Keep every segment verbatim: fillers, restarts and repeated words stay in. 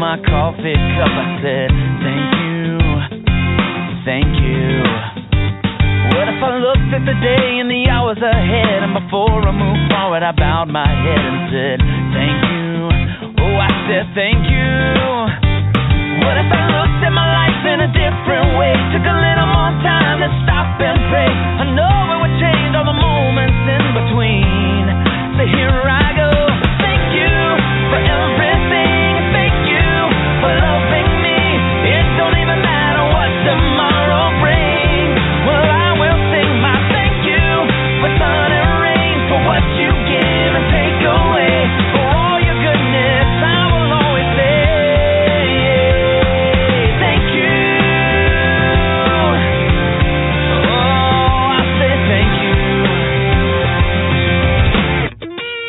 My coffee cup, I said, thank you, thank you. What if I looked at the day and the hours ahead, and before I moved forward, I bowed my head and said, thank you, oh, I said, thank you. What if I looked at my life in a different way, took a little more time to stop and pray. I know it would change all the moments in between, so here I go, thank you for everything. For loving me, it don't even matter what tomorrow brings. Well, I will sing my thank you for sun and rain, for what you give and take away, for all your goodness. I will always say thank you. Oh, I say thank you.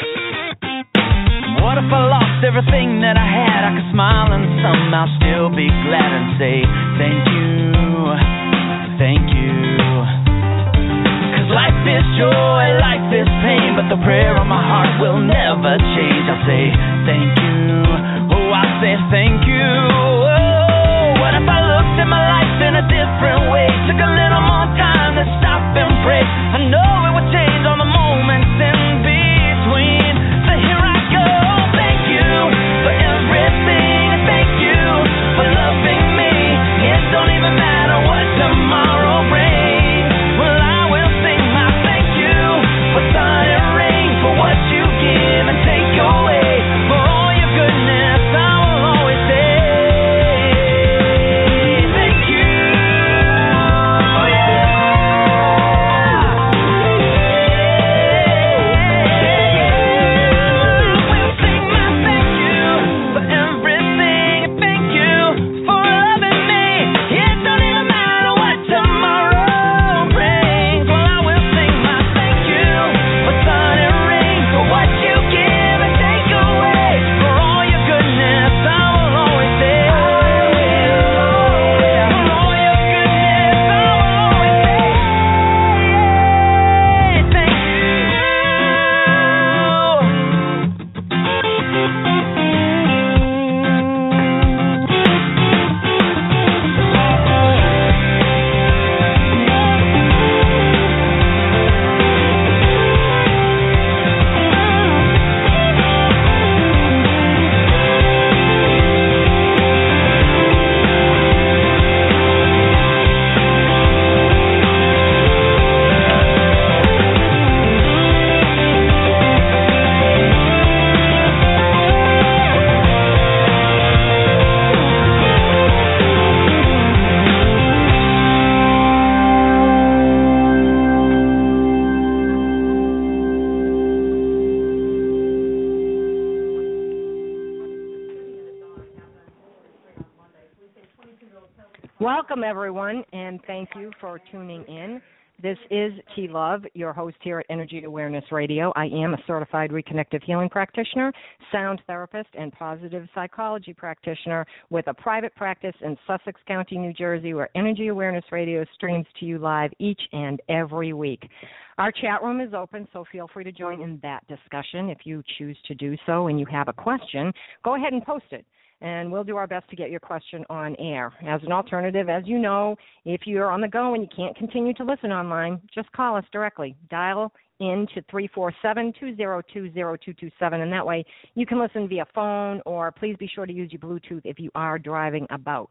What if I lost everything that I had? I could smile and somehow still be glad and say thank you, thank you. Cause life is joy, life is pain, but the prayer of my heart will never change. I say thank you, oh, I say thank you. Oh, what if I looked at my life in a different way, took a little more time to stop and pray. I know it would change on the moments in between, so here I go, thank you for everything. For loving me, it don't even matter what tomorrow brings. Well, I will sing my thank you for sun and rain, for what you give and take away, for all your goodness. I will always say thank you. Oh yeah. I will sing my thank you for everything. Welcome, everyone, and thank you for tuning in. This is T. Love, your host here at Energy Awareness Radio. I am a certified Reconnective Healing Practitioner, sound therapist, and positive psychology practitioner with a private practice in Sussex County, New Jersey, where Energy Awareness Radio streams to you live each and every week. Our chat room is open, so feel free to join in that discussion if you choose to do so and you have a question. Go ahead and post it, and we'll do our best to get your question on air. As an alternative, as you know, if you're on the go and you can't continue to listen online, just call us directly. Dial in to three four seven, two zero two, zero two two seven, and that way you can listen via phone, or please be sure to use your Bluetooth if you are driving about.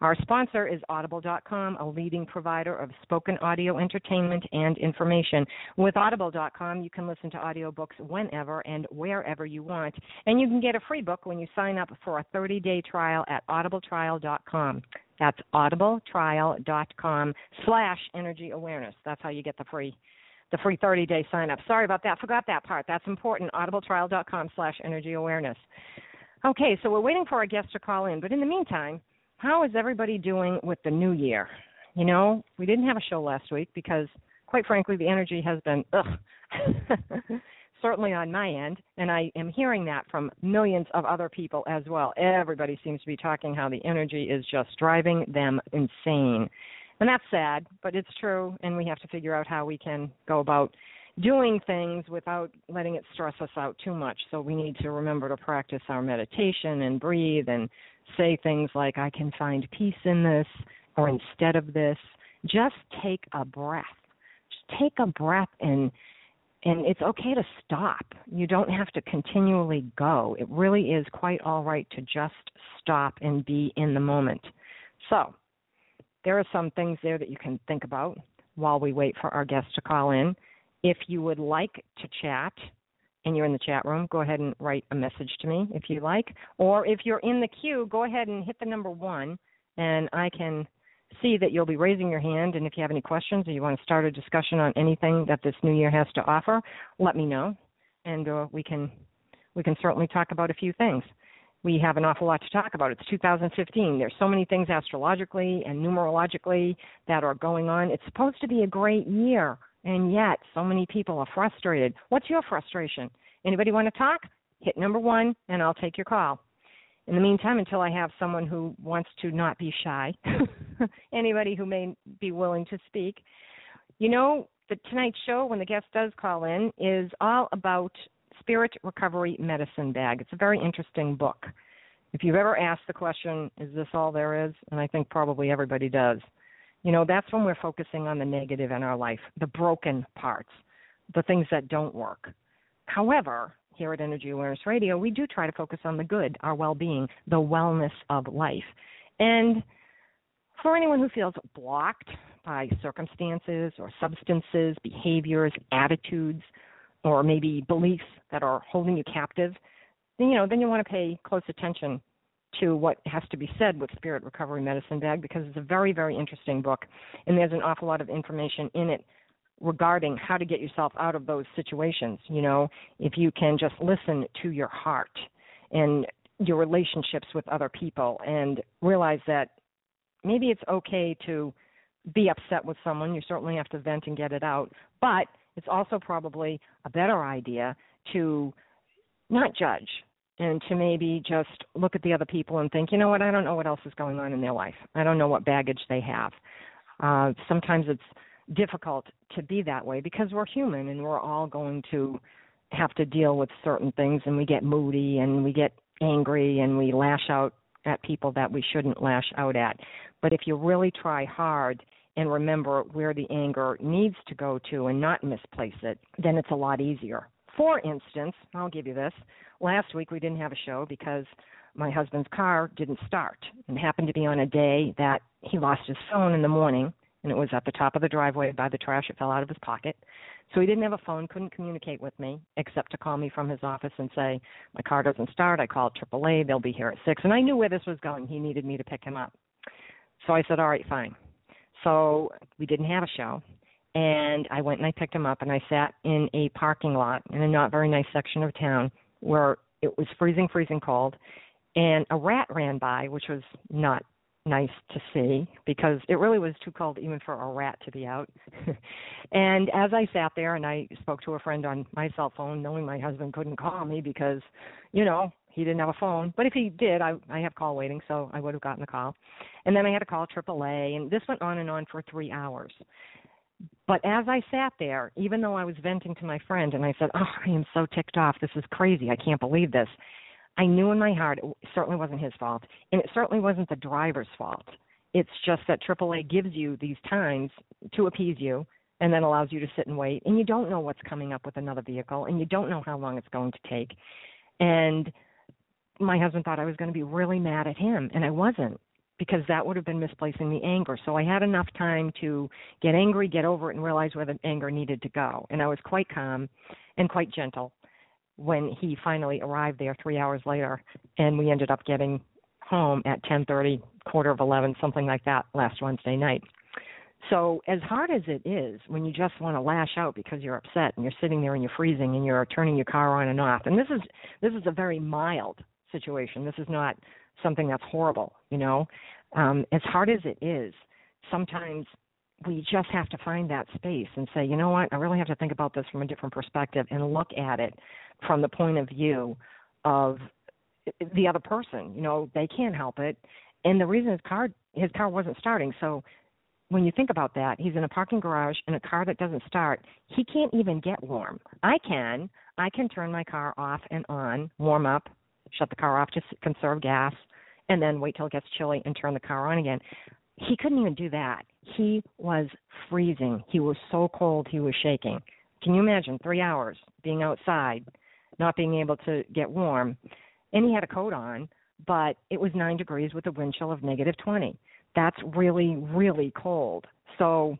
Our sponsor is Audible dot com, a leading provider of spoken audio entertainment and information. With Audible dot com, you can listen to audiobooks whenever and wherever you want, and you can get a free book when you sign up for a thirty-day trial at audible trial dot com. That's audible trial dot com slash energy awareness. That's how you get the free the free thirty-day sign-up. Sorry about that. Forgot that part. That's important, audible trial dot com slash energy awareness. Okay, so we're waiting for our guests to call in, but in the meantime, how is everybody doing with the new year? You know, we didn't have a show last week because, quite frankly, the energy has been, ugh, certainly on my end, and I am hearing that from millions of other people as well. Everybody seems to be talking how the energy is just driving them insane, and that's sad, but it's true, and we have to figure out how we can go about doing things without letting it stress us out too much. So we need to remember to practice our meditation and breathe and say things like, I can find peace in this, or instead of this, just take a breath. Just take a breath, and and it's okay to stop. You don't have to continually go. It really is quite all right to just stop and be in the moment. So there are some things there that you can think about while we wait for our guests to call in. If you would like to chat and you're in the chat room, go ahead and write a message to me if you like. Or if you're in the queue, go ahead and hit the number one, and I can see that you'll be raising your hand. And if you have any questions or you want to start a discussion on anything that this new year has to offer, let me know, and uh, we can we can certainly talk about a few things. We have an awful lot to talk about. It's two thousand fifteen. There's so many things astrologically and numerologically that are going on. It's supposed to be a great year, and yet so many people are frustrated. What's your frustration? Anybody want to talk? Hit number one, and I'll take your call. In the meantime, until I have someone who wants to not be shy, anybody who may be willing to speak. You know, the tonight's show, when the guest does call in, is all about Spirit Recovery Medicine Bag. It's a very interesting book. If you've ever asked the question, is this all there is? And I think probably everybody does. You know, that's when we're focusing on the negative in our life, the broken parts, the things that don't work. However, here at Energy Awareness Radio, we do try to focus on the good, our well-being, the wellness of life. And for anyone who feels blocked by circumstances or substances, behaviors, attitudes, or maybe beliefs that are holding you captive, then, you know, then you want to pay close attention to what has to be said with Spirit Recovery Medicine Bag, because it's a very, very interesting book, and there's an awful lot of information in it regarding how to get yourself out of those situations. You know, if you can just listen to your heart and your relationships with other people and realize that maybe it's okay to be upset with someone. You certainly have to vent and get it out, but it's also probably a better idea to not judge and to maybe just look at the other people and think, you know what, I don't know what else is going on in their life. I don't know what baggage they have. Uh, sometimes it's difficult to be that way because we're human and we're all going to have to deal with certain things, and we get moody and we get angry and we lash out at people that we shouldn't lash out at. But if you really try hard and remember where the anger needs to go to and not misplace it, then it's a lot easier. For instance, I'll give you this. Last week we didn't have a show because my husband's car didn't start, and happened to be on a day that he lost his phone in the morning, and it was at the top of the driveway by the trash. It fell out of his pocket. So he didn't have a phone, couldn't communicate with me except to call me from his office and say, my car doesn't start. I called triple A. They'll be here at six. And I knew where this was going. He needed me to pick him up. So I said, all right, fine. So we didn't have a show. And I went and I picked him up, and I sat in a parking lot in a not very nice section of town where it was freezing, freezing cold. And a rat ran by, which was not nice to see because it really was too cold even for a rat to be out. And as I sat there and I spoke to a friend on my cell phone, knowing my husband couldn't call me because, you know, he didn't have a phone. But if he did, I, I have call waiting, so I would have gotten the call. And then I had to call triple A, and this went on and on for three hours. But as I sat there, even though I was venting to my friend and I said, oh, I am so ticked off. This is crazy. I can't believe this. I knew in my heart it certainly wasn't his fault, and it certainly wasn't the driver's fault. It's just that triple A gives you these times to appease you, and then allows you to sit and wait. And you don't know what's coming up with another vehicle, and you don't know how long it's going to take. And my husband thought I was going to be really mad at him, and I wasn't, because that would have been misplacing the anger. So I had enough time to get angry, get over it, and realize where the anger needed to go. And I was quite calm and quite gentle when he finally arrived there three hours later, and we ended up getting home at ten thirty, quarter of eleven, something like that, last Wednesday night. So as hard as it is when you just want to lash out because you're upset and you're sitting there and you're freezing and you're turning your car on and off, and this is this is a very mild situation. This is not something that's horrible, you know. Um, as hard as it is, sometimes we just have to find that space and say, you know what, I really have to think about this from a different perspective and look at it from the point of view of the other person. You know, they can't help it. And the reason his car, his car wasn't starting, so when you think about that, he's in a parking garage in a car that doesn't start. He can't even get warm. I can. I can turn my car off and on, warm up, shut the car off, just conserve gas, and then wait till it gets chilly and turn the car on again. He couldn't even do that. He was freezing. He was so cold, he was shaking. Can you imagine three hours being outside, not being able to get warm? And he had a coat on, but it was nine degrees with a wind chill of negative twenty. That's really, really cold. So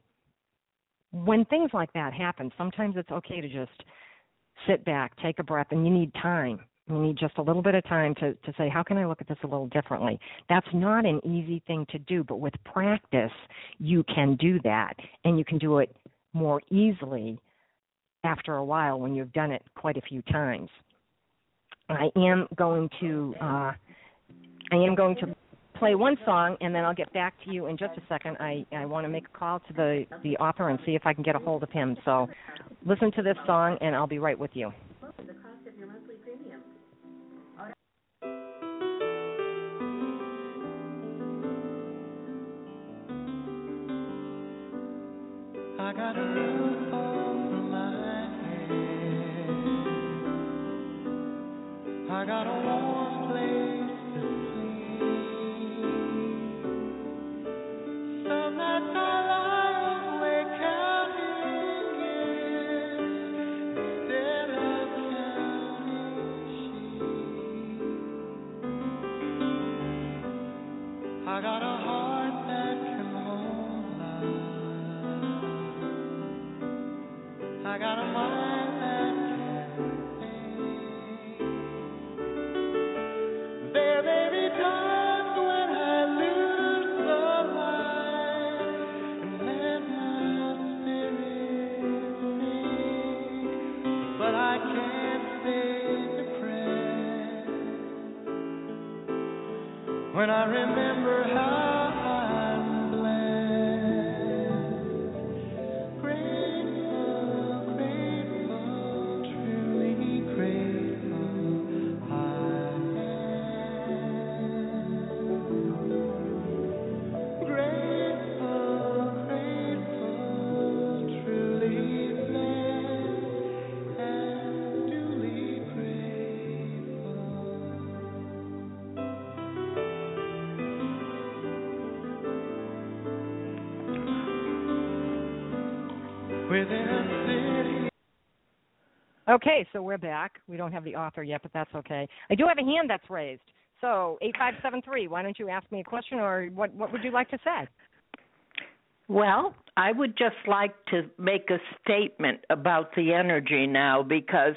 when things like that happen, sometimes it's okay to just sit back, take a breath, and you need time. You need just a little bit of time to, to say, how can I look at this a little differently? That's not an easy thing to do, but with practice, you can do that, and you can do it more easily after a while when you've done it quite a few times. I am going to, uh, I am going to play one song, and then I'll get back to you in just a second. I, I want to make a call to the, the author and see if I can get a hold of him. So listen to this song, and I'll be right with you. I got a roof over my head. I got a warm place to sleep. Some nights I lie awake counting years instead of counting sheep. I got a heart that I got a mind that can think. There may be times when I lose the light and let my spirit sink, but I can't stay depressed when I remember how. Okay, so we're back. We don't have the author yet, but that's okay. I do have a hand that's raised. So eight five seven three, why don't you ask me a question, or what, what would you like to say? Well, I would just like to make a statement about the energy now, because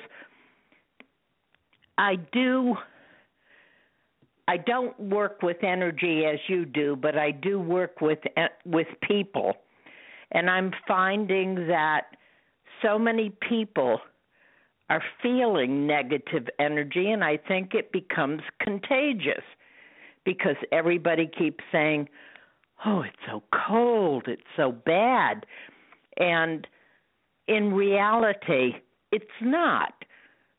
I do I don't work with energy as you do, but I do work with with people. And I'm finding that so many people are feeling negative energy, and I think it becomes contagious because everybody keeps saying, oh, it's so cold, it's so bad. And in reality, it's not.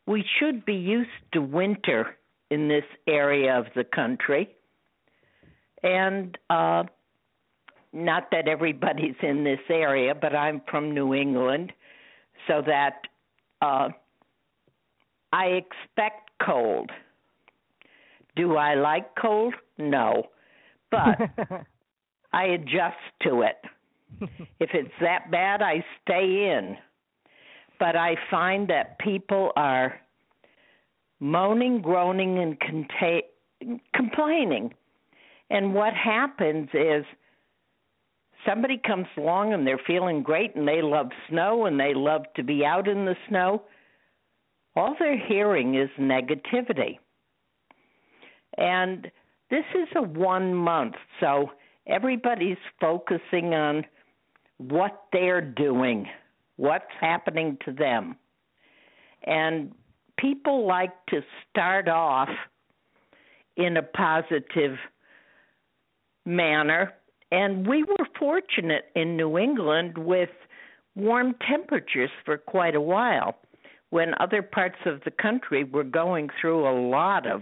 We should be used to winter in this area of the country. And uh, not that everybody's in this area, but I'm from New England, so that uh, I expect cold. Do I like cold? No. But I adjust to it. If it's that bad, I stay in. But I find that people are moaning, groaning, and contain- complaining. And what happens is somebody comes along and they're feeling great and they love snow and they love to be out in the snow. All they're hearing is negativity. And this is a one month, so everybody's focusing on what they're doing, what's happening to them. And people like to start off in a positive manner. And we were fortunate in New England with warm temperatures for quite a while, when other parts of the country were going through a lot of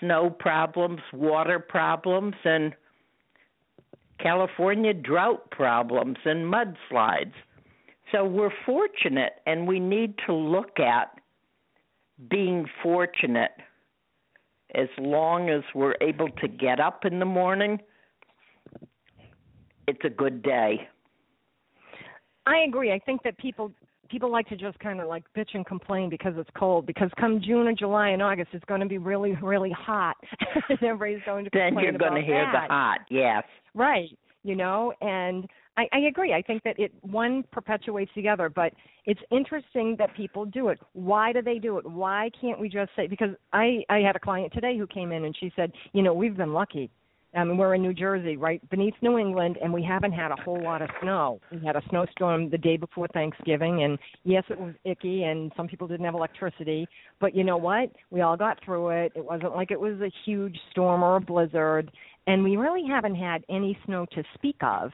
snow problems, water problems, and California drought problems and mudslides. So we're fortunate, and we need to look at being fortunate as long as we're able to get up in the morning. It's a good day. I agree. I think that people people like to just kind of like bitch and complain because it's cold, because come June or July and August, it's going to be really, really hot. Everybody's going to complain about that. Then you're going to hear the hot, yes. Right, you know, and I, I agree. I think that it one perpetuates the other, but it's interesting that people do it. Why do they do it? Why can't we just say, because I, I had a client today who came in and she said, you know, we've been lucky. I mean, we're in New Jersey, right beneath New England, and we haven't had a whole lot of snow. We had a snowstorm the day before Thanksgiving, and yes, it was icky, and some people didn't have electricity. But you know what? We all got through it. It wasn't like it was a huge storm or a blizzard, and we really haven't had any snow to speak of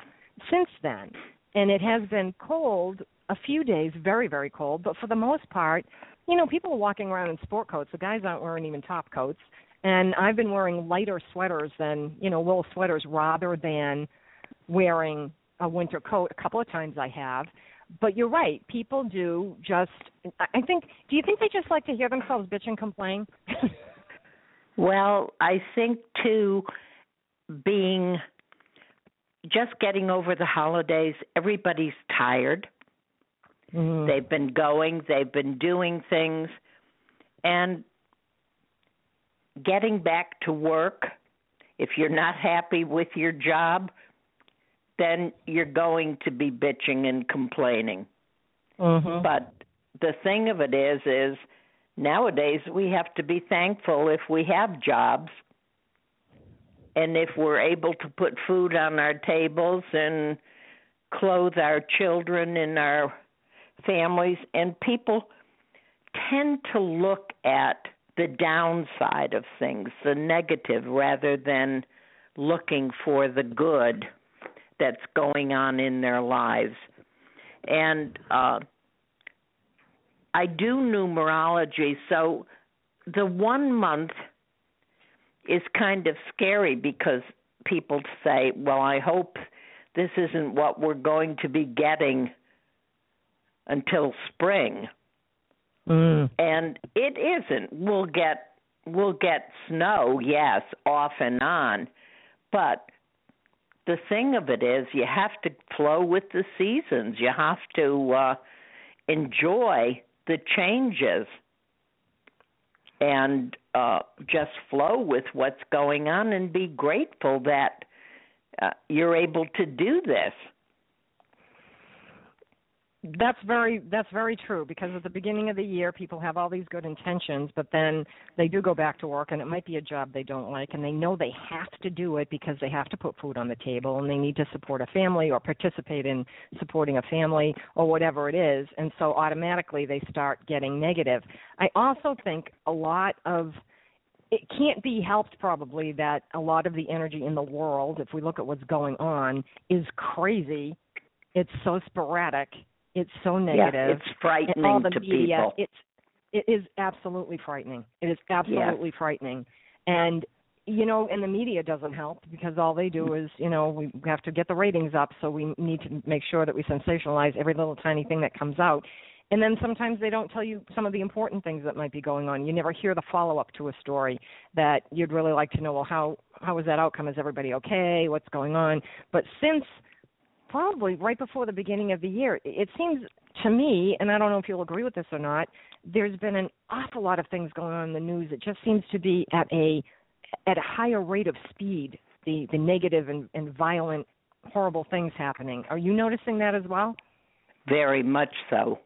since then. And it has been cold a few days, very, very cold, but for the most part, you know, people are walking around in sport coats. The guys aren't wearing even top coats. And I've been wearing lighter sweaters than, you know, wool sweaters rather than wearing a winter coat. A couple of times I have. But you're right. People do just, I think, do you think they just like to hear themselves bitch and complain? Well, I think, too, being, just getting over the holidays, everybody's tired. Mm. They've been going. They've been doing things. And getting back to work, if you're not happy with your job, then you're going to be bitching and complaining. Mm-hmm. But the thing of it is, is nowadays we have to be thankful if we have jobs and if we're able to put food on our tables and clothe our children and our families. And people tend to look at the downside of things, the negative, rather than looking for the good that's going on in their lives. And uh, I do numerology, so the one month is kind of scary because people say, well, I hope this isn't what we're going to be getting until spring. Mm. And it isn't. We'll get we'll get snow, yes, off and on. But the thing of it is, you have to flow with the seasons. You have to uh, enjoy the changes and uh, just flow with what's going on and be grateful that uh, you're able to do this. That's very that's very true, because at the beginning of the year, people have all these good intentions, but then they do go back to work, and it might be a job they don't like, and they know they have to do it because they have to put food on the table, and they need to support a family or participate in supporting a family or whatever it is, and so automatically they start getting negative. I also think a lot of it can't be helped probably that a lot of the energy in the world, if we look at what's going on, is crazy. It's so sporadic. It's so negative. Yeah, it's frightening all the to media, people. It's, it is absolutely frightening. It is absolutely yeah. frightening. And, you know, and the media doesn't help because all they do is, you know, we have to get the ratings up, so we need to make sure that we sensationalize every little tiny thing that comes out. And then sometimes they don't tell you some of the important things that might be going on. You never hear the follow-up to a story that you'd really like to know, well, how, how was that outcome? Is everybody okay? What's going on? But since probably right before the beginning of the year. It seems to me, and I don't know if you'll agree with this or not, there's been an awful lot of things going on in the news. It just seems to be at a at a higher rate of speed, the, the negative and, and violent, horrible things happening. Are you noticing that as well? Very much so.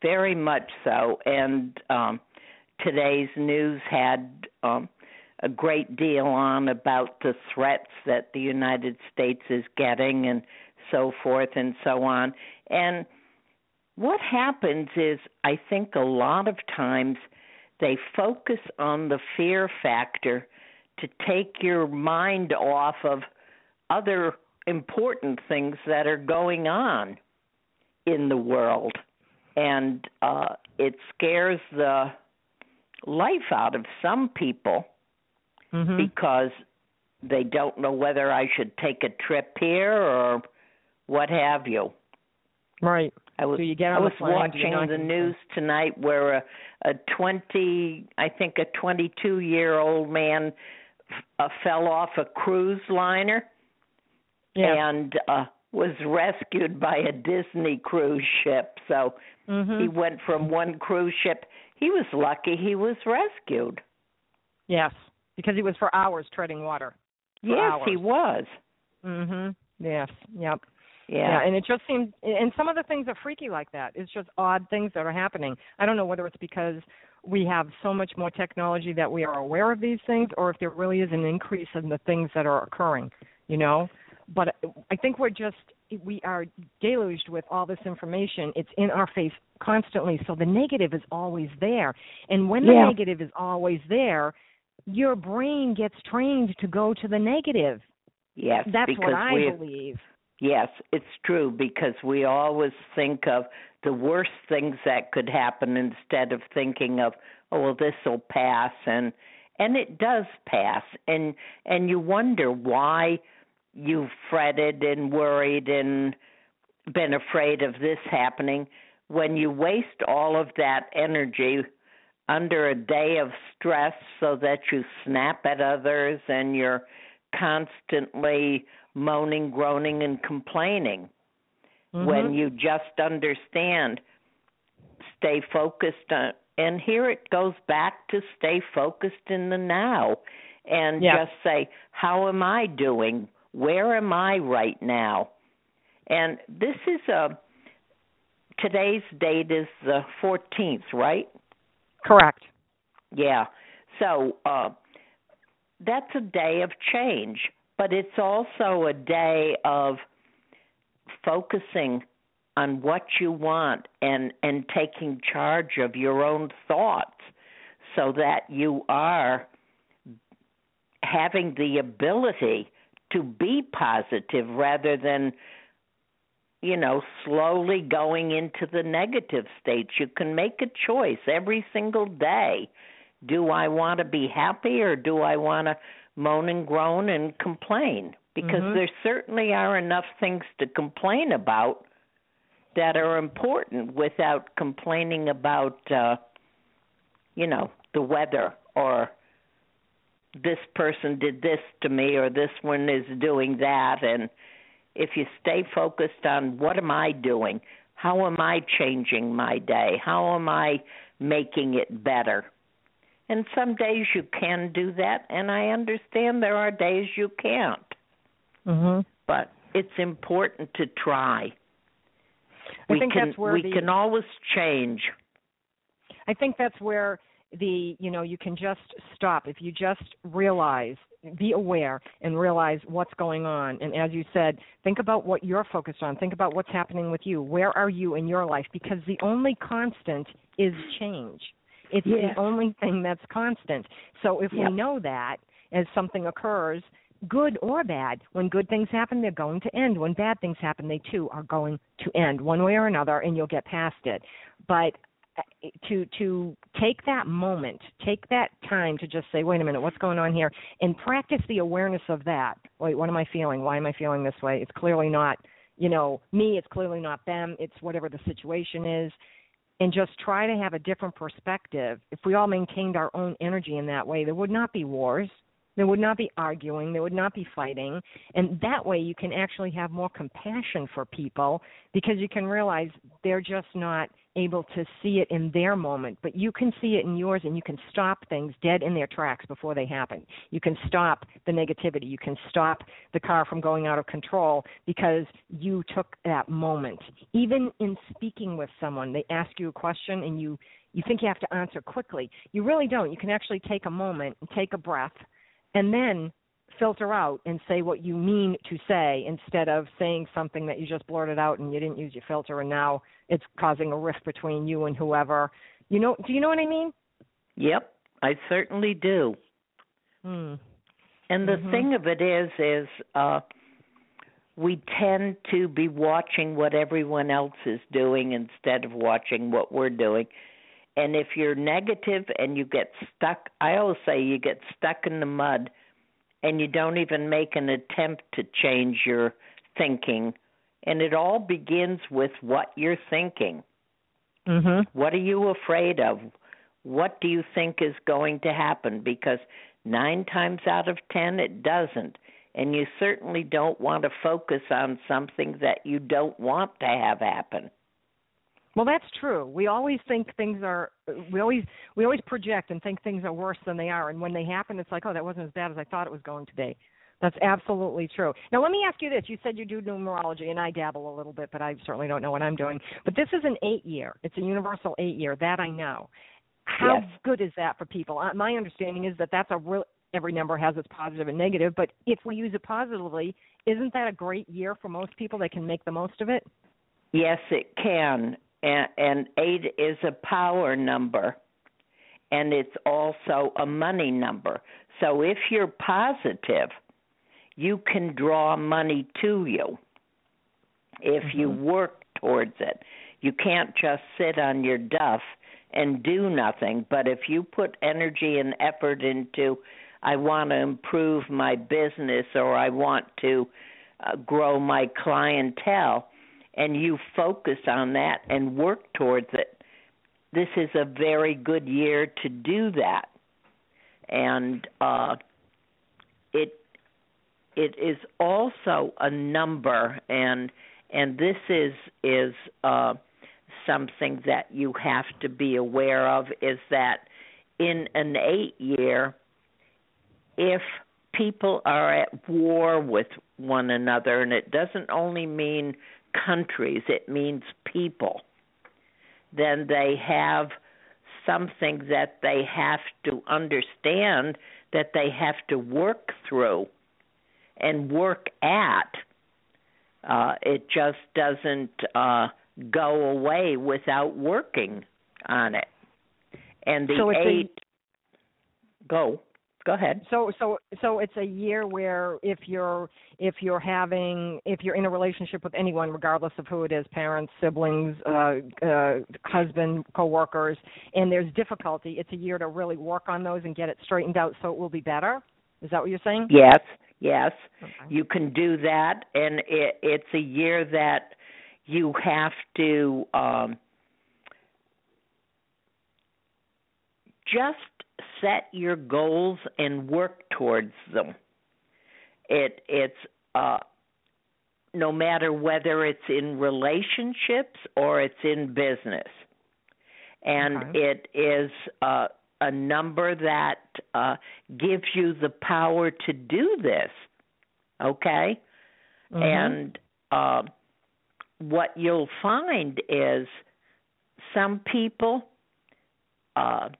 Very much so. And um, today's news had um, a great deal on about the threats that the United States is getting and so forth and so on. And what happens is I think a lot of times they focus on the fear factor to take your mind off of other important things that are going on in the world. And uh, it scares the life out of some people mm-hmm. because they don't know whether I should take a trip here or what have you. Right. I was, so you get on I was the watching the news tonight where a, a twenty, I think a twenty-two-year-old man uh, fell off a cruise liner yeah. and uh, was rescued by a Disney cruise ship. So mm-hmm. he went from one cruise ship. He was lucky he was rescued. Yes, because he was for hours treading water. Yes, hours. He was. Mm-hmm. Yes, yep. Yeah. yeah, and it just seems, and some of the things are freaky like that. It's just odd things that are happening. I don't know whether it's because we have so much more technology that we are aware of these things or if there really is an increase in the things that are occurring, you know. But I think we're just, we are deluged with all this information. It's in our face constantly, so the negative is always there. And when yeah. the negative is always there, your brain gets trained to go to the negative. Yes, That's what I believe. Yes, it's true, because we always think of the worst things that could happen instead of thinking of, oh, well, this will pass, and and it does pass. And and you wonder why you fretted and worried and been afraid of this happening when you waste all of that energy under a day of stress so that you snap at others and you're constantly moaning, groaning, and complaining mm-hmm. when you just understand, stay focused on, and here it goes back to stay focused in the now and yeah. just say, how am I doing? Where am I right now? And this is a, today's date is the fourteenth, right? Correct. Yeah. So uh, that's a day of change. But it's also a day of focusing on what you want and, and taking charge of your own thoughts so that you are having the ability to be positive rather than, you know, slowly going into the negative states. You can make a choice every single day. Do I want to be happy or do I want to moan and groan and complain? Because mm-hmm. there certainly are enough things to complain about that are important without complaining about, uh, you know, the weather or this person did this to me or this one is doing that. And if you stay focused on what am I doing? How am I changing my day? How am I making it better? And some days you can do that, and I understand there are days you can't. Mm-hmm. But it's important to try. I we think can, that's where we the, can always change. I think that's where the, you know, you can just stop. If you just realize, be aware and realize what's going on. And as you said, think about what you're focused on. Think about what's happening with you. Where are you in your life? Because the only constant is change. It's yeah. the only thing that's constant. So if yep. we know that as something occurs, good or bad, when good things happen, they're going to end. When bad things happen, they too are going to end one way or another, and you'll get past it. But to to take that moment, take that time to just say, wait a minute, what's going on here? And practice the awareness of that. Wait, what am I feeling? Why am I feeling this way? It's clearly not, you know, me. It's clearly not them. It's whatever the situation is. And just try to have a different perspective. If we all maintained our own energy in that way, there would not be wars. There would not be arguing. There would not be fighting. And that way you can actually have more compassion for people because you can realize they're just not able to see it in their moment. But you can see it in yours, and you can stop things dead in their tracks before they happen. You can stop the negativity. You can stop the car from going out of control because you took that moment. Even in speaking with someone, they ask you a question and you, you think you have to answer quickly. You really don't. You can actually take a moment and take a breath, and then filter out and say what you mean to say instead of saying something that you just blurted out and you didn't use your filter and now it's causing a rift between you and whoever. You know, do you know what I mean? Yep, I certainly do. Hmm. And the mm-hmm. thing of it is, is uh, we tend to be watching what everyone else is doing instead of watching what we're doing. And if you're negative and you get stuck, I always say you get stuck in the mud and you don't even make an attempt to change your thinking. And it all begins with what you're thinking. Mm-hmm. What are you afraid of? What do you think is going to happen? Because nine times out of ten, it doesn't. And you certainly don't want to focus on something that you don't want to have happen. Well, that's true. We always think things are we always we always project and think things are worse than they are, and when they happen, it's like, oh, that wasn't as bad as I thought it was going to be. That's absolutely true. Now, let me ask you this. You said you do numerology, and I dabble a little bit, but I certainly don't know what I'm doing. But this is an eight-year. It's a universal eight-year. That I know. How yes. good is that for people? My understanding is that that's a real every number has its positive and negative, but if we use it positively, isn't that a great year for most people that can make the most of it? Yes, it can. And, and eight is a power number, and it's also a money number. So if you're positive, you can draw money to you if mm-hmm. you work towards it. You can't just sit on your duff and do nothing. But if you put energy and effort into, I want to improve my business or I want to uh, grow my clientele, and you focus on that and work towards it, this is a very good year to do that. And uh, it it is also a number, and and this is is uh, something that you have to be aware of, is that in an eight-year, if people are at war with one another, and it doesn't only mean countries, it means people, then they have something that they have to understand, that they have to work through and work at. Uh, it just doesn't uh, go away without working on it. And the so eight... A... Go. Go ahead. So, so, so it's a year where if you're if you're having if you're in a relationship with anyone, regardless of who it is, parents, siblings, uh, uh, husband, coworkers, and there's difficulty, it's a year to really work on those and get it straightened out, so it will be better. Is that what you're saying? Yes, yes, okay. You can do that, and it, it's a year that you have to um, just. Set your goals and work towards them. It, it's uh, no matter whether it's in relationships or it's in business. And okay. it is uh, a number that uh, gives you the power to do this, okay? Mm-hmm. And uh, what you'll find is some people uh, –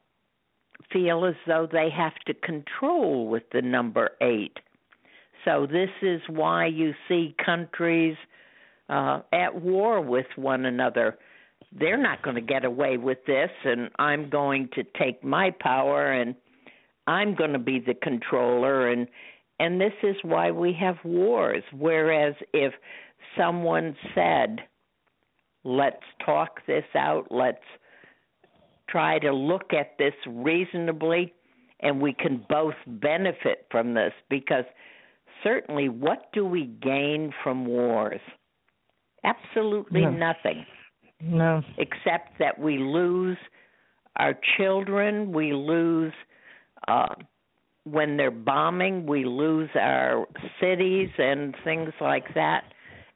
feel as though they have to control with the number eight. So this is why you see countries uh, at war with one another. They're not going to get away with this, and I'm going to take my power, and I'm going to be the controller. And, and this is why we have wars. Whereas if someone said, let's talk this out, let's try to look at this reasonably, and we can both benefit from this, because certainly what do we gain from wars? Absolutely no. nothing. No. Except that we lose our children, we lose uh, when they're bombing, we lose our cities and things like that,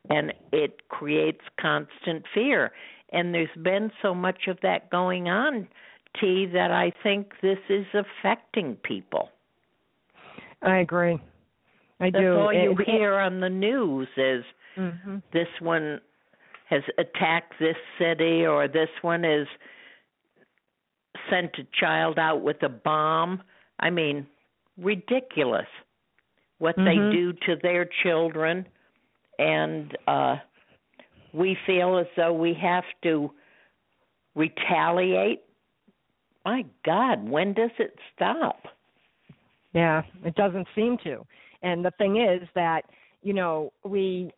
and it creates constant fear. And there's been so much of that going on, T, that I think this is affecting people. I agree. I do. That's all you it, hear it, on the news is mm-hmm. this one has attacked this city, or this one has sent a child out with a bomb. I mean, ridiculous what mm-hmm. they do to their children. And uh, we feel as though we have to retaliate. My God, when does it stop? Yeah, it doesn't seem to. And the thing is that, you know, we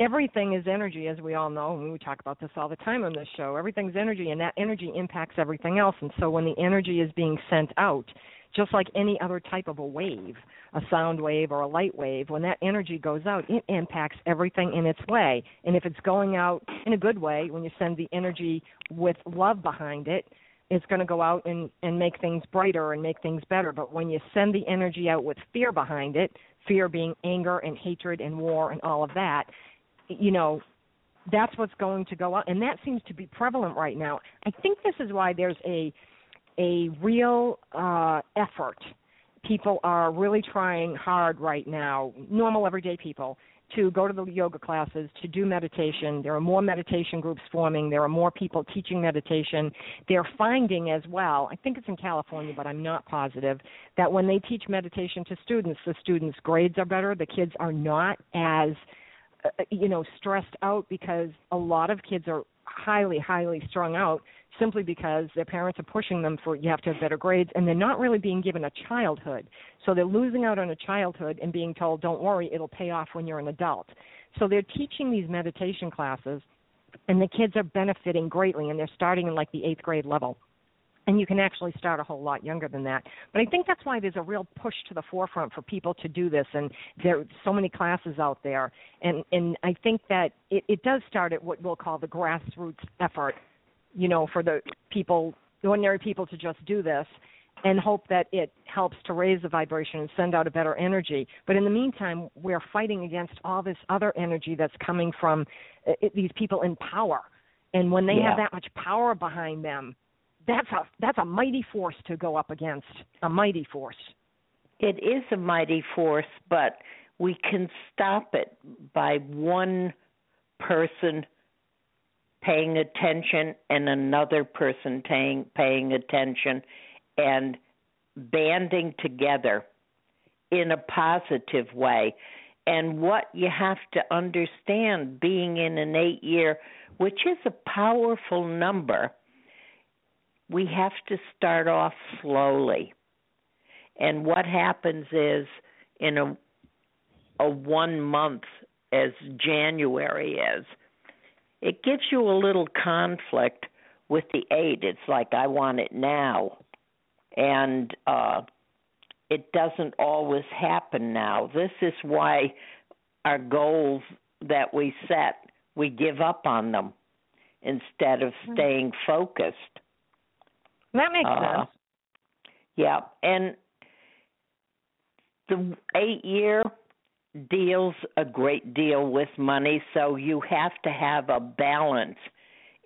everything is energy, as we all know, and we talk about this all the time on this show. Everything's energy, and that energy impacts everything else. And so when the energy is being sent out, just like any other type of a wave, a sound wave or a light wave, when that energy goes out, it impacts everything in its way. And if it's going out in a good way, when you send the energy with love behind it, it's going to go out and, and make things brighter and make things better. But when you send the energy out with fear behind it, fear being anger and hatred and war and all of that, you know, that's what's going to go out. And that seems to be prevalent right now. I think this is why there's a a real uh, effort. People are really trying hard right now, normal everyday people, to go to the yoga classes, to do meditation. There are more meditation groups forming. There are more people teaching meditation. They're finding as well, I think it's in California, but I'm not positive, that when they teach meditation to students, the students' grades are better. The kids are not as, you know, stressed out, because a lot of kids are highly, highly strung out simply because their parents are pushing them for, you have to have better grades, and they're not really being given a childhood. So they're losing out on a childhood and being told, don't worry, it'll pay off when you're an adult. So they're teaching these meditation classes, and the kids are benefiting greatly, and they're starting in like the eighth grade level. And you can actually start a whole lot younger than that. But I think that's why there's a real push to the forefront for people to do this. And there are so many classes out there. And, and I think that it, it does start at what we'll call the grassroots effort, you know, for the people, the ordinary people to just do this and hope that it helps to raise the vibration and send out a better energy. But in the meantime, we're fighting against all this other energy that's coming from it, these people in power. And when they yeah. have that much power behind them, That's a, that's a mighty force to go up against, a mighty force. It is a mighty force, but we can stop it by one person paying attention and another person paying, paying attention and banding together in a positive way. And what you have to understand, being in an eight-year, which is a powerful number, we have to start off slowly. And what happens is in a, a one month, as January is, it gives you a little conflict with the eight. It's like, I want it now. And uh, it doesn't always happen now. This is why our goals that we set, we give up on them instead of staying focused. That makes uh, sense. Yeah, and the eight-year deals a great deal with money, so you have to have a balance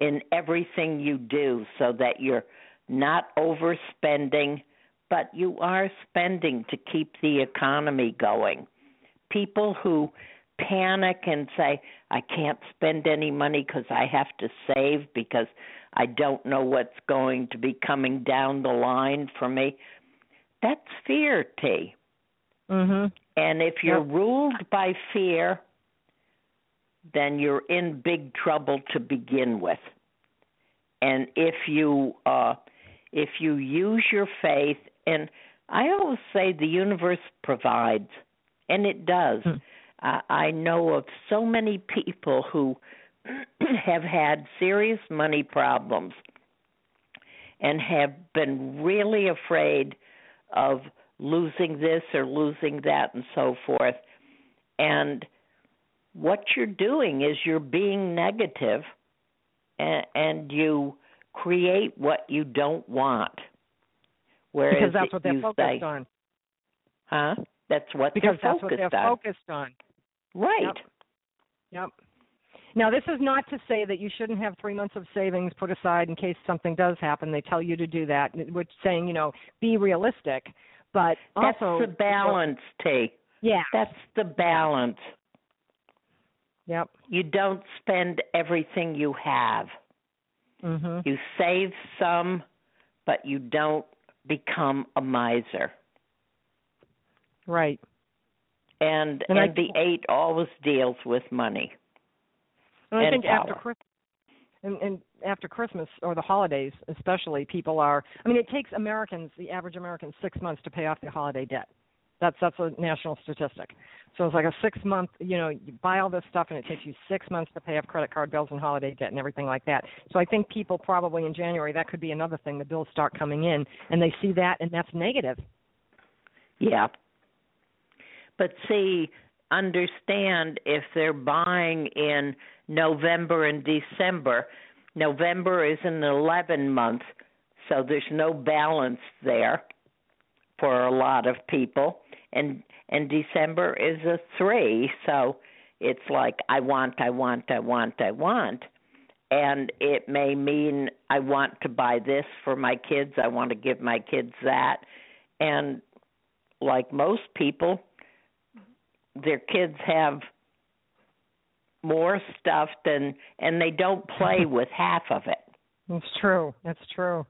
in everything you do so that you're not overspending, but you are spending to keep the economy going. People who panic and say, I can't spend any money because I have to save because I don't know what's going to be coming down the line for me. That's fear, T. Mm-hmm. And if you're yep. ruled by fear, then you're in big trouble to begin with. And if you uh, if you use your faith, and I always say the universe provides, and it does. Mm. Uh, I know of so many people who have had serious money problems and have been really afraid of losing this or losing that and so forth. And what you're doing is you're being negative and, and you create what you don't want. Whereas because that's what they're focused say, on. Huh? That's what because they're that's focused what they're on. focused on. Right. Yep. yep. Now, this is not to say that you shouldn't have three months of savings put aside in case something does happen. They tell you to do that. We're saying, you know, be realistic, but that's also the balance, T. Yeah, that's the balance. Yep. You don't spend everything you have. Mm-hmm. You save some, but you don't become a miser. Right. And and, and I, the eight always deals with money. And I and think power. after and, and after Christmas or the holidays, especially, people are. I mean, it takes Americans, the average American, six months to pay off their holiday debt. That's that's a national statistic. So it's like a six month. You know, you buy all this stuff, and it takes you six months to pay off credit card bills and holiday debt and everything like that. So I think people probably in January, that could be another thing. The bills start coming in, and they see that, and that's negative. Yeah. But see, understand if they're buying in November and December, November is an eleven month, so there's no balance there for a lot of people. And and December is a three, so it's like I want, I want, I want, I want. And it may mean I want to buy this for my kids, I want to give my kids that. And like most people, their kids have more stuff than, and they don't play with half of it. That's true. That's true.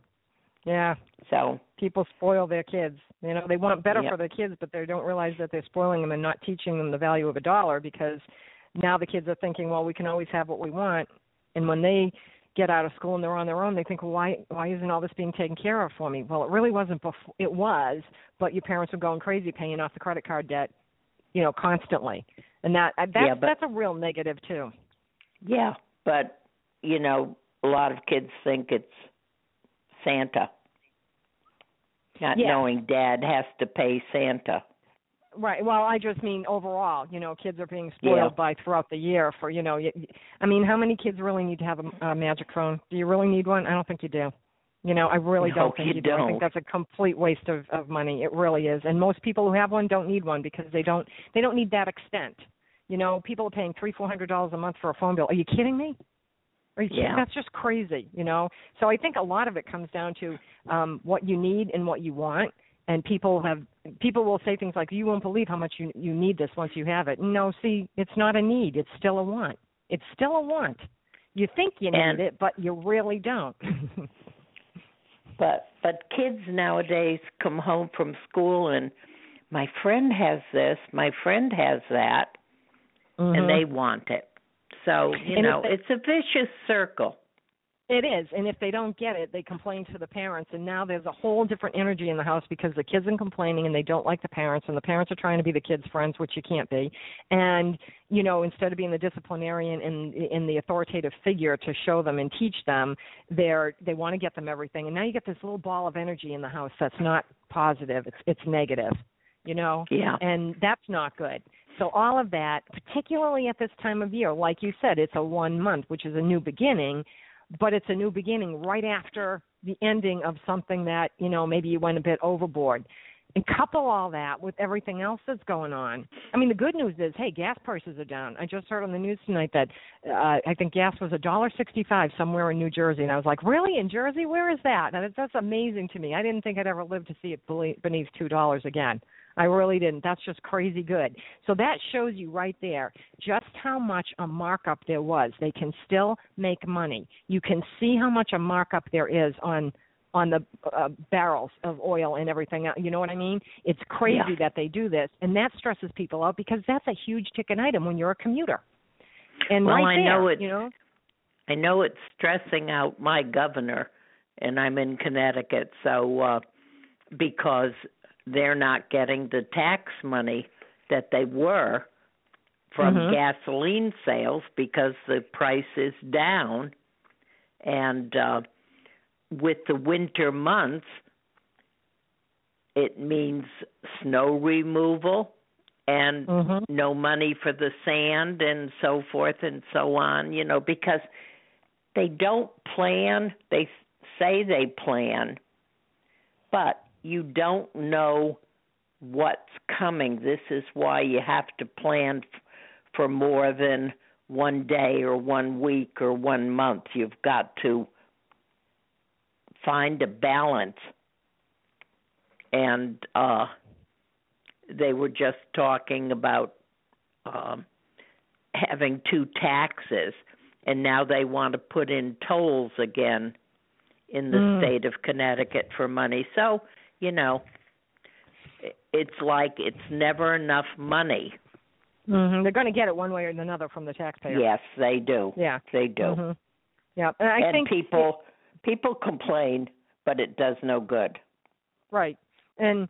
Yeah. So people spoil their kids. You know, they want better yeah. for their kids, but they don't realize that they're spoiling them and not teaching them the value of a dollar, because now the kids are thinking, well, we can always have what we want. And when they get out of school and they're on their own, they think, well, why why isn't all this being taken care of for me? Well, it really wasn't before. It was, but your parents were going crazy paying off the credit card debt, you know, constantly. And that that's, yeah, but, that's a real negative, too. Yeah, but, you know, a lot of kids think it's Santa, not yeah. knowing Dad has to pay Santa. Right. Well, I just mean overall, you know, kids are being spoiled yeah. by throughout the year for, you know, I mean, how many kids really need to have a, a magic phone? Do you really need one? I don't think you do. You know, I really no, don't think you, you do. Don't. I think that's a complete waste of, of money. It really is. And most people who have one don't need one because they don't they don't need that extent. You know, people are paying three, four hundred dollars a month for a phone bill. Are you kidding me? Are you kidding? Yeah. That's just crazy, you know. So I think a lot of it comes down to um, what you need and what you want. And people have people will say things like, "You won't believe how much you you need this once you have it." No, see, it's not a need. It's still a want. It's still a want. You think you need and- it, but you really don't. But but kids nowadays come home from school and my friend has this, my friend has that, mm-hmm. and they want it. So, you and know, they, it's a vicious circle. It is. And if they don't get it, they complain to the parents. And now there's a whole different energy in the house because the kids are complaining and they don't like the parents. And the parents are trying to be the kids' friends, which you can't be. And, you know, instead of being the disciplinarian and in the authoritative figure to show them and teach them, they're, they want to get them everything. And now you get this little ball of energy in the house that's not positive. It's, it's negative, you know. Yeah. And that's not good. So all of that, particularly at this time of year, like you said, it's a one month, which is a new beginning. But it's a new beginning right after the ending of something that, you know, maybe you went a bit overboard. And couple all that with everything else that's going on. I mean, the good news is, hey, gas prices are down. I just heard on the news tonight that uh, I think gas was one dollar sixty-five somewhere in New Jersey. And I was like, really? In Jersey? Where is that? Now, that's amazing to me. I didn't think I'd ever live to see it beneath two dollars again. I really didn't. That's just crazy good. So that shows you right there just how much a markup there was. They can still make money. You can see how much a markup there is on on the uh, barrels of oil and everything. You know what I mean? It's crazy yeah. that they do this, and that stresses people out because that's a huge ticket item when you're a commuter. And well, right I there, know it. You know? I know it's stressing out my governor, and I'm in Connecticut, so uh, because. They're not getting the tax money that they were from mm-hmm. gasoline sales because the price is down. And uh, with the winter months, it means snow removal and mm-hmm. no money for the sand and so forth and so on, you know, because they don't plan. They say they plan, but you don't know what's coming. This is why you have to plan f- for more than one day or one week or one month. You've got to find a balance. And uh, they were just talking about um, having two taxes, and now they want to put in tolls again in the mm. state of Connecticut for money. So, you know, it's like it's never enough money. Mm-hmm. They're going to get it one way or another from the taxpayer. Yes, they do. Yeah, they do. Mm-hmm. Yeah, and I and think people it, people complain, but it does no good. Right, and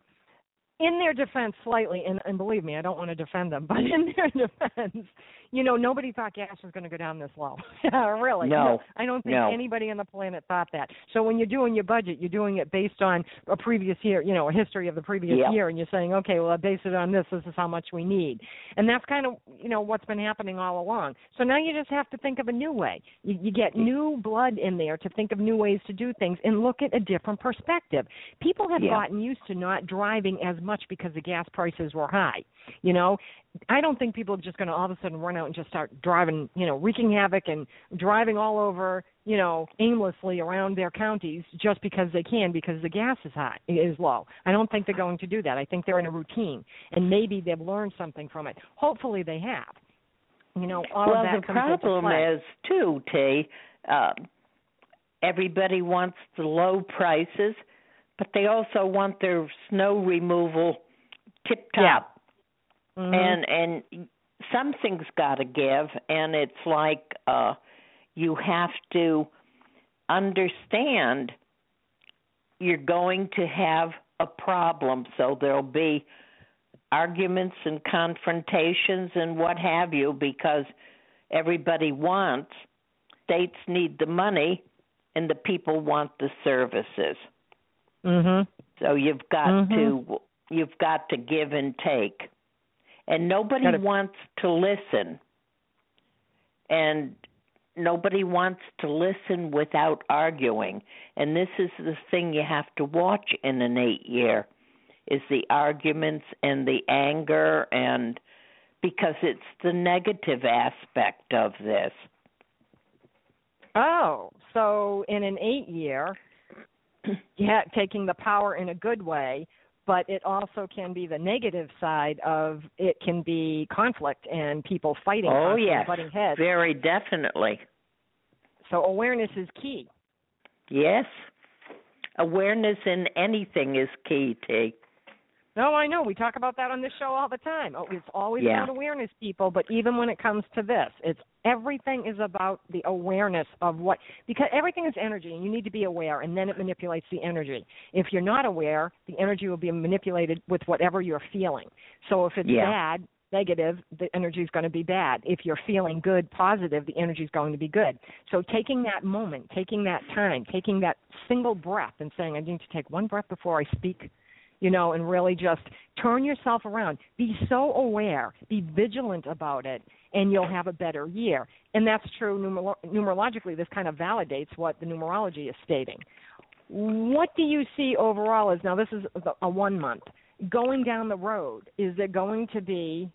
in their defense, slightly, and, and believe me, I don't want to defend them, but in their defense, you know, nobody thought gas was going to go down this low. Really? No, no. I don't think no. anybody on the planet thought that. So when you're doing your budget, you're doing it based on a previous year, you know, a history of the previous yep. year, and you're saying, okay, well, I base it on this. This is how much we need. And that's kind of, you know, what's been happening all along. So now you just have to think of a new way. You, you get new blood in there to think of new ways to do things and look at a different perspective. People have yep. gotten used to not driving as much because the gas prices were high. You know, I don't think people are just going to all of a sudden run out and just start driving, you know, wreaking havoc and driving all over, you know, aimlessly around their counties just because they can, because the gas is high, is low. I don't think they're going to do that. I think they're in a routine, and maybe they've learned something from it. Hopefully they have. You know, all well, of that comes into play. Well, the problem is, too, T, uh, everybody wants the low prices, but they also want their snow removal tip-top. Yeah. Mm-hmm. And and something's got to give, and it's like uh, you have to understand you're going to have a problem. So there'll be arguments and confrontations and what have you, because everybody wants, states need the money, and the people want the services. Mm-hmm. So you've got mm-hmm. to you've got to give and take. And nobody Gotta, wants to listen. And nobody wants to listen without arguing. And this is the thing you have to watch in an eight-year, is the arguments and the anger, and because it's the negative aspect of this. Oh, so in an eight-year, yeah, taking the power in a good way, but it also can be the negative side of it, can be conflict and people fighting. Oh, yes, butting heads. Very definitely. So awareness is key. Yes. Awareness in anything is key, T. No, I know. We talk about that on this show all the time. Oh, it's always yeah. about awareness, people, but even when it comes to this, it's everything is about the awareness of what, because everything is energy, and you need to be aware, and then it manipulates the energy. If you're not aware, the energy will be manipulated with whatever you're feeling. So if it's yeah. bad, negative, the energy is going to be bad. If you're feeling good, positive, the energy is going to be good. So taking that moment, taking that time, taking that single breath and saying, I need to take one breath before I speak, you know, and really just turn yourself around. Be so aware. Be vigilant about it, and you'll have a better year. And that's true numer- numerologically. This kind of validates what the numerology is stating. What do you see overall is, now this is a one month, going down the road, is there going to be,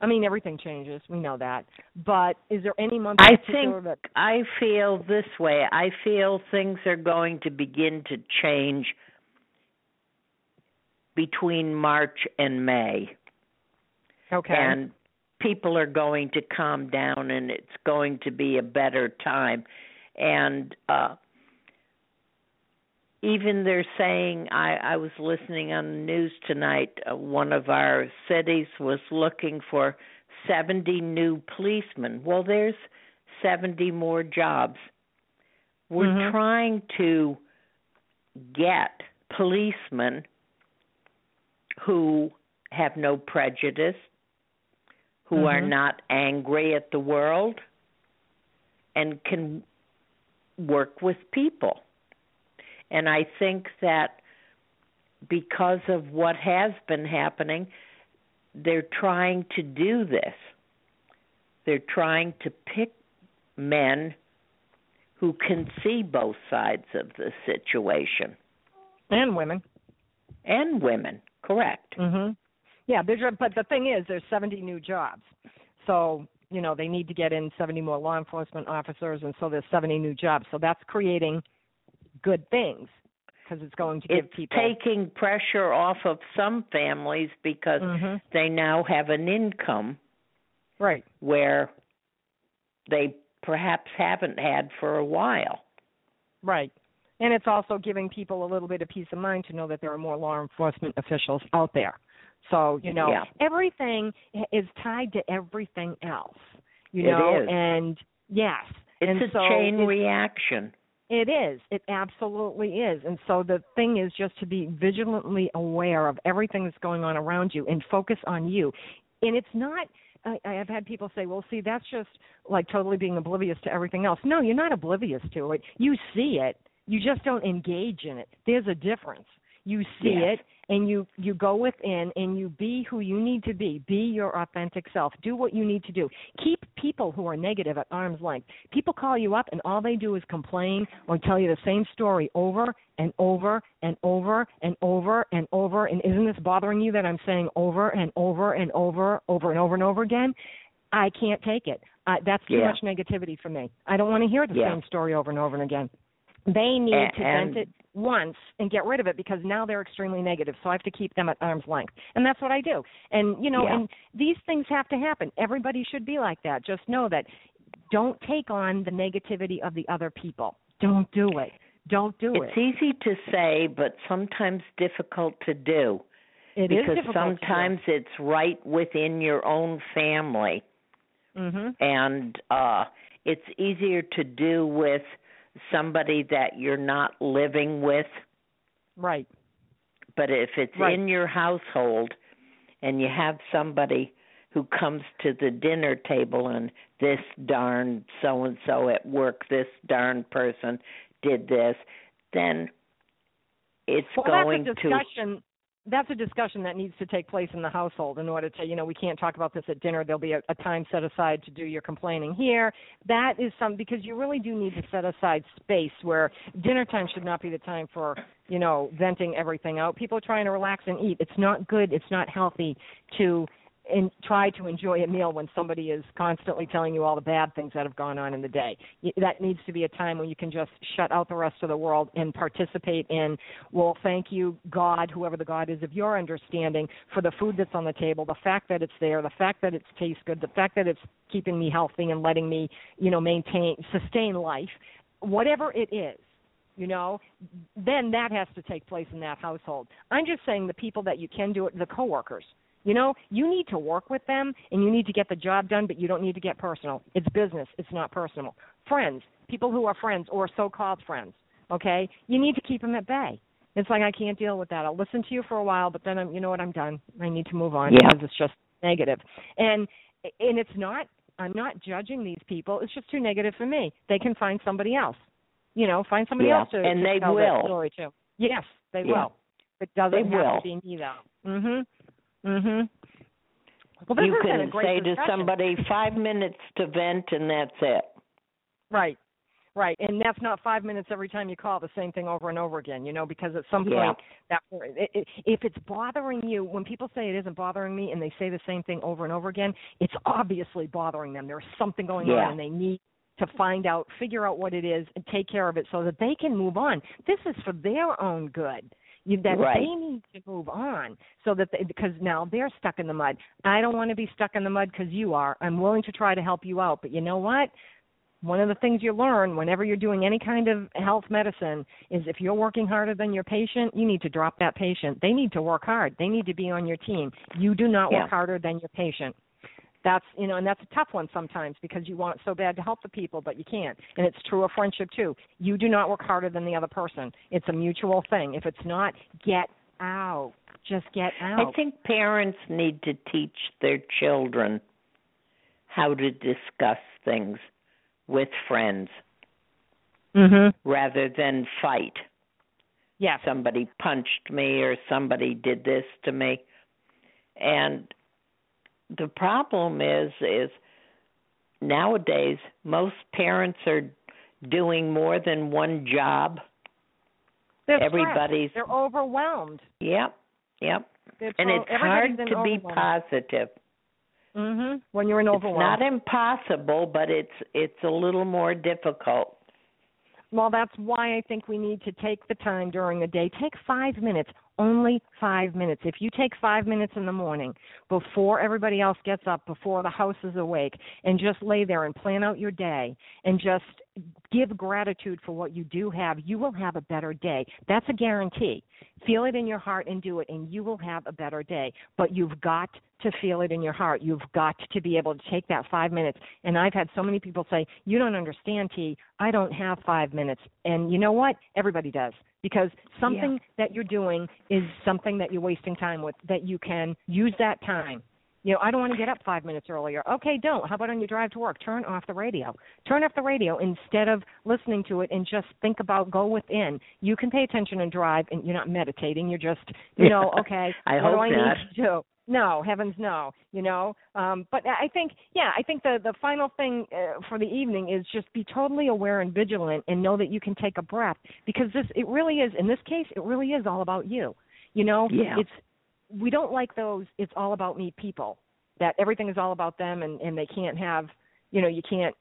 I mean, everything changes. We know that. But is there any month? I think that- I feel this way. I feel things are going to begin to change between March and May. Okay. And people are going to calm down, and it's going to be a better time. And uh, even they're saying, I, I was listening on the news tonight, uh, one of our cities was looking for seventy new policemen. Well, there's seventy more jobs. We're mm-hmm. trying to get policemen who have no prejudice, who mm-hmm. are not angry at the world, and can work with people. And I think that because of what has been happening, they're trying to do this. They're trying to pick men who can see both sides of the situation. And women. And women. correct? Mm-hmm. Yeah, but the thing is, there's seventy new jobs. So, you know, they need to get in seventy more law enforcement officers, and so there's seventy new jobs. So that's creating good things because it's going to give it's people. It's taking pressure off of some families because mm-hmm. they now have an income right, where they perhaps haven't had for a while. Right. And it's also giving people a little bit of peace of mind to know that there are more law enforcement officials out there. So, you know, yeah. everything is tied to everything else, you it know, is. and yes. It's and a so chain it's, reaction. It is. It absolutely is. And so the thing is just to be vigilantly aware of everything that's going on around you and focus on you. And it's not, I, I have had people say, well, see, that's just like totally being oblivious to everything else. No, you're not oblivious to it. You see it. You just don't engage in it. There's a difference. You see yes. it. And you, you go within and you be who you need to be. Be your authentic self. Do what you need to do. Keep people who are negative at arm's length. People call you up and all they do is complain or tell you the same story over and over and over and over and over. And isn't this bothering you that I'm saying over and over and over, over and over and over again? I can't take it. Uh, that's too yeah. much negativity for me. I don't want to hear the yeah. same story over and over and again. They need and, to vent it once and get rid of it because now they're extremely negative. So I have to keep them at arm's length. And that's what I do. And, you know, yeah. and these things have to happen. Everybody should be like that. Just know that don't take on the negativity of the other people. Don't do it. Don't do it's it. It's easy to say, but sometimes difficult to do. It because is difficult sometimes to do. It's right within your own family. Mm-hmm. And uh, it's easier to do with somebody that you're not living with. Right. But if it's right. in your household and you have somebody who comes to the dinner table and this darn so-and-so at work, this darn person did this, then it's well, going that's a discussion. to... That's a discussion that needs to take place in the household in order to, you know, we can't talk about this at dinner. There'll be a, a time set aside to do your complaining here. That is some, because you really do need to set aside space where dinner time should not be the time for, you know, venting everything out. People are trying to relax and eat. It's not good. It's not healthy to in, try to enjoy a meal when somebody is constantly telling you all the bad things that have gone on in the day. That needs to be a time when you can just shut out the rest of the world and participate in, well, thank you, God, whoever the God is of your understanding, for the food that's on the table, the fact that it's there, the fact that it tastes good, the fact that it's keeping me healthy and letting me, you know, maintain, sustain life, whatever it is. You know, then that has to take place in that household. I'm just saying the people that you can do it, the coworkers. You know, you need to work with them, and you need to get the job done, but you don't need to get personal. It's business. It's not personal. Friends, people who are friends or so-called friends, okay, you need to keep them at bay. It's like, I can't deal with that. I'll listen to you for a while, but then, I'm, you know what, I'm done. I need to move on yeah. because it's just negative. And and it's not, I'm not judging these people. It's just too negative for me. They can find somebody else. You know, find somebody yeah. else to, and to they tell will. that story to. Yes, they yeah. will. It doesn't they have will. to be me, though. Mm-hmm. Mhm. Well, you can say discussion. to somebody five minutes to vent, and that's it. Right, right, and that's not five minutes every time you call the same thing over and over again. You know, because at some yeah. point, that it, it, if it's bothering you, when people say it isn't bothering me, and they say the same thing over and over again, it's obviously bothering them. There's something going yeah. on, and they need to find out, figure out what it is, and take care of it so that they can move on. This is for their own good. You, that right. they need to move on so that they, because now they're stuck in the mud. I don't want to be stuck in the mud because you are. I'm willing to try to help you out. But you know what? One of the things you learn whenever you're doing any kind of health medicine is if you're working harder than your patient, you need to drop that patient. They need to work hard. They need to be on your team. You do not yeah. work harder than your patient. That's, you know, and that's a tough one sometimes because you want so bad to help the people, but you can't. And it's true of friendship, too. You do not work harder than the other person. It's a mutual thing. If it's not, get out. Just get out. I think parents need to teach their children how to discuss things with friends mm-hmm. rather than fight. Yeah. Somebody punched me or somebody did this to me. And the problem is, is nowadays most parents are doing more than one job. They're Everybody's stressed. They're overwhelmed. Yep, yep. It's and all, it's hard to overwhelm. be positive. Mm-hmm. When you're in overwhelm. It's not impossible, but it's it's a little more difficult. Well, that's why I think we need to take the time during the day. Take five minutes, only five minutes. If you take five minutes in the morning before everybody else gets up, before the house is awake, and just lay there and plan out your day and just give gratitude for what you do have, you will have a better day. That's a guarantee. Feel it in your heart and do it, and you will have a better day. But you've got to feel it in your heart. You've got to be able to take that five minutes. And I've had so many people say, you don't understand, T. I don't have five minutes. And you know what? Everybody does. Because something yeah. that you're doing is something that you're wasting time with, that you can use that time. You know, I don't want to get up five minutes earlier. Okay, don't. How about on your drive to work? Turn off the radio. Turn off the radio instead of listening to it, and just think about, go within. You can pay attention and drive, and you're not meditating. You're just, you know, okay, I what hope do I that. need to do? No, heavens no, you know. Um, but I think, yeah, I think the, the final thing uh, for the evening is just be totally aware and vigilant, and know that you can take a breath, because this, it really is, in this case, it really is all about you. You know, yeah. it's, we don't like those it's all about me people, that everything is all about them, and, and they can't have, you know, you can't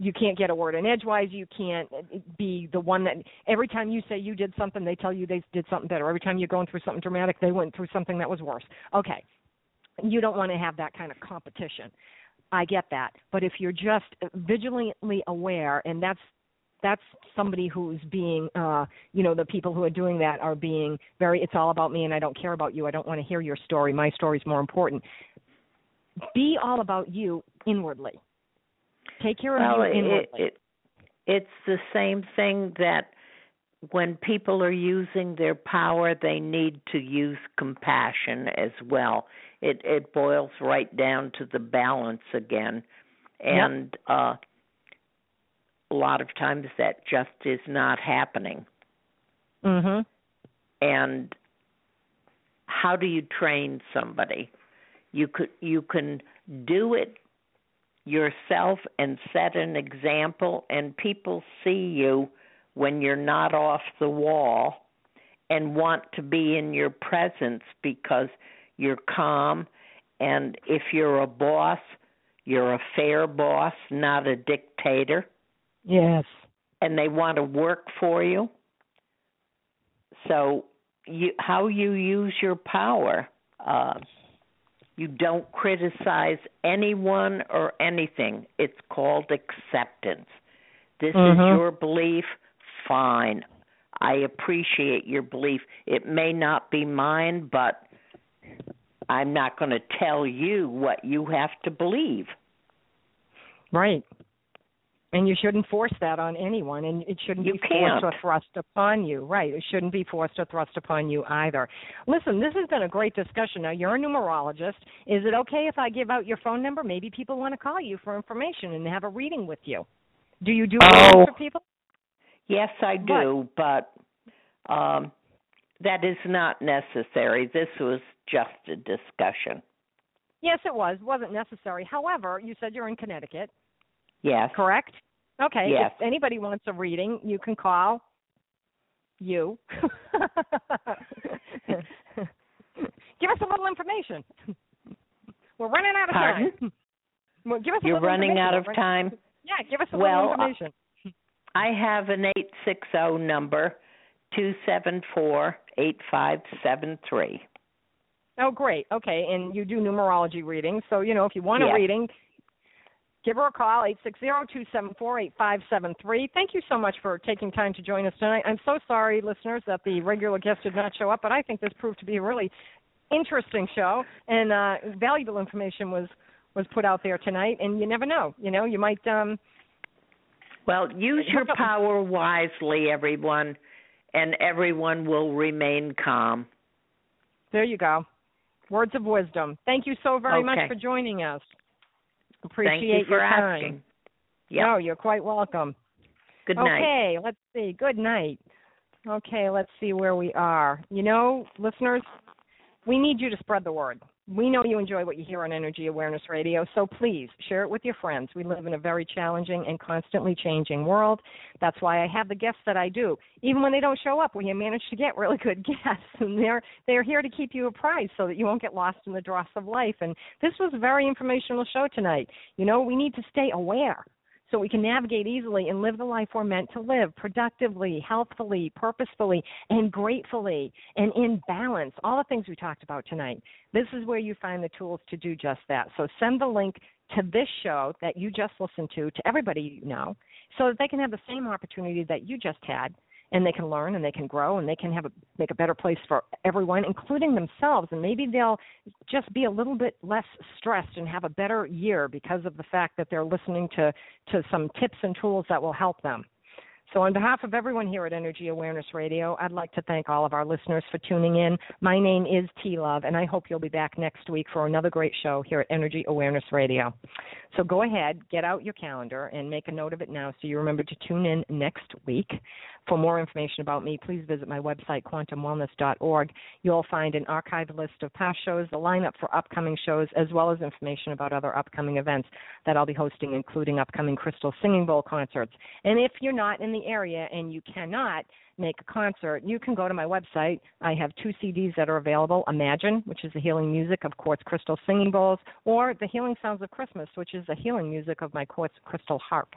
you can't get a word in edgewise. You can't be the one that every time you say you did something, they tell you they did something better. Every time you're going through something dramatic, they went through something that was worse. Okay, you don't want to have that kind of competition. I get that. But if you're just vigilantly aware, and that's That's somebody who's being, uh, you know, the people who are doing that are being very, it's all about me and I don't care about you. I don't want to hear your story. My story's more important. Be all about you inwardly. Take care well, of you inwardly. It, it, it's the same thing that when people are using their power, they need to use compassion as well. It, it boils right down to the balance again. And, yep. uh A lot of times that just is not happening. Mm-hmm. And how do you train somebody? You could you can do it yourself and set an example, and people see you when you're not off the wall and want to be in your presence because you're calm. And if you're a boss, you're a fair boss, not a dictator. Yes. And they want to work for you. So you, how you use your power, uh, you don't criticize anyone or anything. It's called acceptance. This mm-hmm. is your belief. Fine. I appreciate your belief. It may not be mine, but I'm not going to tell you what you have to believe. Right. And you shouldn't force that on anyone, and it shouldn't you be can't. forced or thrust upon you. Right. It shouldn't be forced or thrust upon you either. Listen, this has been a great discussion. Now, you're a numerologist. Is it okay if I give out your phone number? Maybe people want to call you for information and have a reading with you. Do you do oh, that for people? Yes, I do, what? but um, that is not necessary. This was just a discussion. Yes, it was. It wasn't necessary. However, you said you're in Connecticut. Yes. Correct? Okay. Yes. If anybody wants a reading, you can call you. Give us a little information. We're running out of Pardon? time. Well, give us You're a running out of time? Yeah, give us a well, little information. I have an eight six zero number, two seven four, eight five seven three. Oh, great. Okay, and you do numerology readings. So, you know, if you want yes. a reading... give her a call, eight six zero, two seven four, eight five seven three. Thank you so much for taking time to join us tonight. I'm so sorry, listeners, that the regular guest did not show up, but I think this proved to be a really interesting show, and uh, valuable information was, was put out there tonight, and you never know. You know, you might... Um, well, use your power wisely, everyone, and everyone will remain calm. There you go. Words of wisdom. Thank you so very okay. much for joining us. Appreciate Thank you for your time. asking. Yep. No, you're quite welcome. Good night. Okay, let's see. Good night. Okay, let's see where we are. You know, listeners, we need you to spread the word. we know you enjoy what you hear on Energy Awareness Radio, so please share it with your friends. We live in a very challenging and constantly changing world. That's why I have the guests that I do. Even when they don't show up, we manage to get really good guests, and they're, they're here to keep you apprised so that you won't get lost in the dross of life. And this was a very informational show tonight. You know, we need to stay aware so we can navigate easily and live the life we're meant to live productively, healthfully, purposefully, and gratefully, and in balance, all the things we talked about tonight. This is where you find the tools to do just that. So send the link to this show that you just listened to, to everybody you know, so that they can have the same opportunity that you just had, and they can learn and they can grow and they can have a, make a better place for everyone, including themselves. And maybe they'll just be a little bit less stressed and have a better year because of the fact that they're listening to, to some tips and tools that will help them. So on behalf of everyone here at Energy Awareness Radio, I'd like to thank all of our listeners for tuning in. My name is T. Love, and I hope you'll be back next week for another great show here at Energy Awareness Radio. So go ahead, get out your calendar, and make a note of it now so you remember to tune in next week. For more information about me, please visit my website, quantum wellness dot org. You'll find an archived list of past shows, the lineup for upcoming shows, as well as information about other upcoming events that I'll be hosting, including upcoming Crystal Singing Bowl concerts. And if you're not in the area and you cannot make a concert, you can go to my website. I have two C Ds that are available, Imagine, which is the healing music of Quartz Crystal Singing Bowls, or The Healing Sounds of Christmas, which is the healing music of my Quartz Crystal Harp.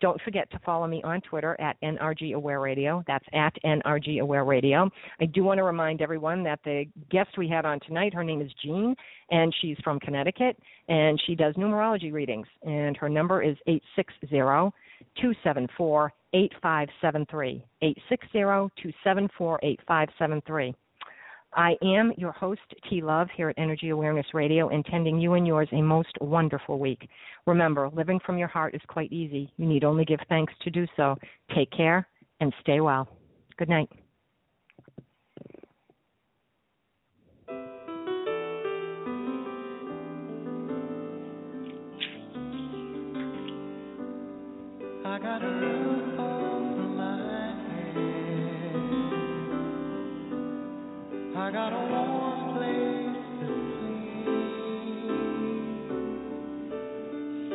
Don't forget to follow me on Twitter at N R G Aware Radio. That's at N R G Aware Radio. I do want to remind everyone that the guest we had on tonight, her name is Jean, and she's from Connecticut, and she does numerology readings, and her number is eight six zero, two seven four, eight five seven three, eight six zero, two seven four, eight five seven three. I am your host, T. Love, here at Energy Awareness Radio, intending you and yours a most wonderful week. Remember, living from your heart is quite easy. You need only give thanks to do so. Take care and stay well. Good night. I got a roof over my head. I got a warm place to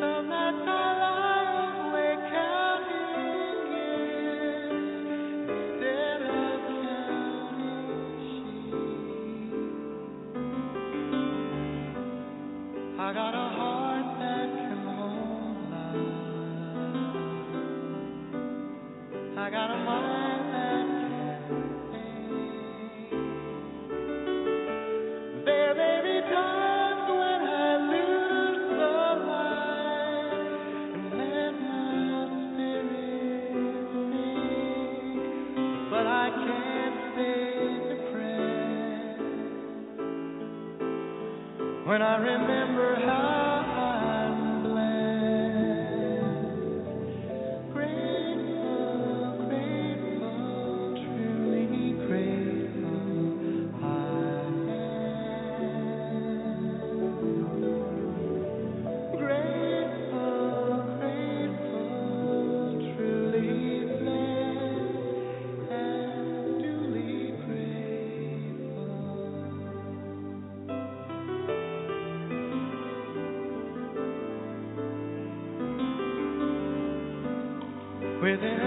sleep. Some nights I lie awake counting years instead of counting sheep. I got a heart that can hold love. I got a mind that can think. There may be times when I lose the light and let my spirit sink, but I can't stay depressed when I remember how. Grateful, grateful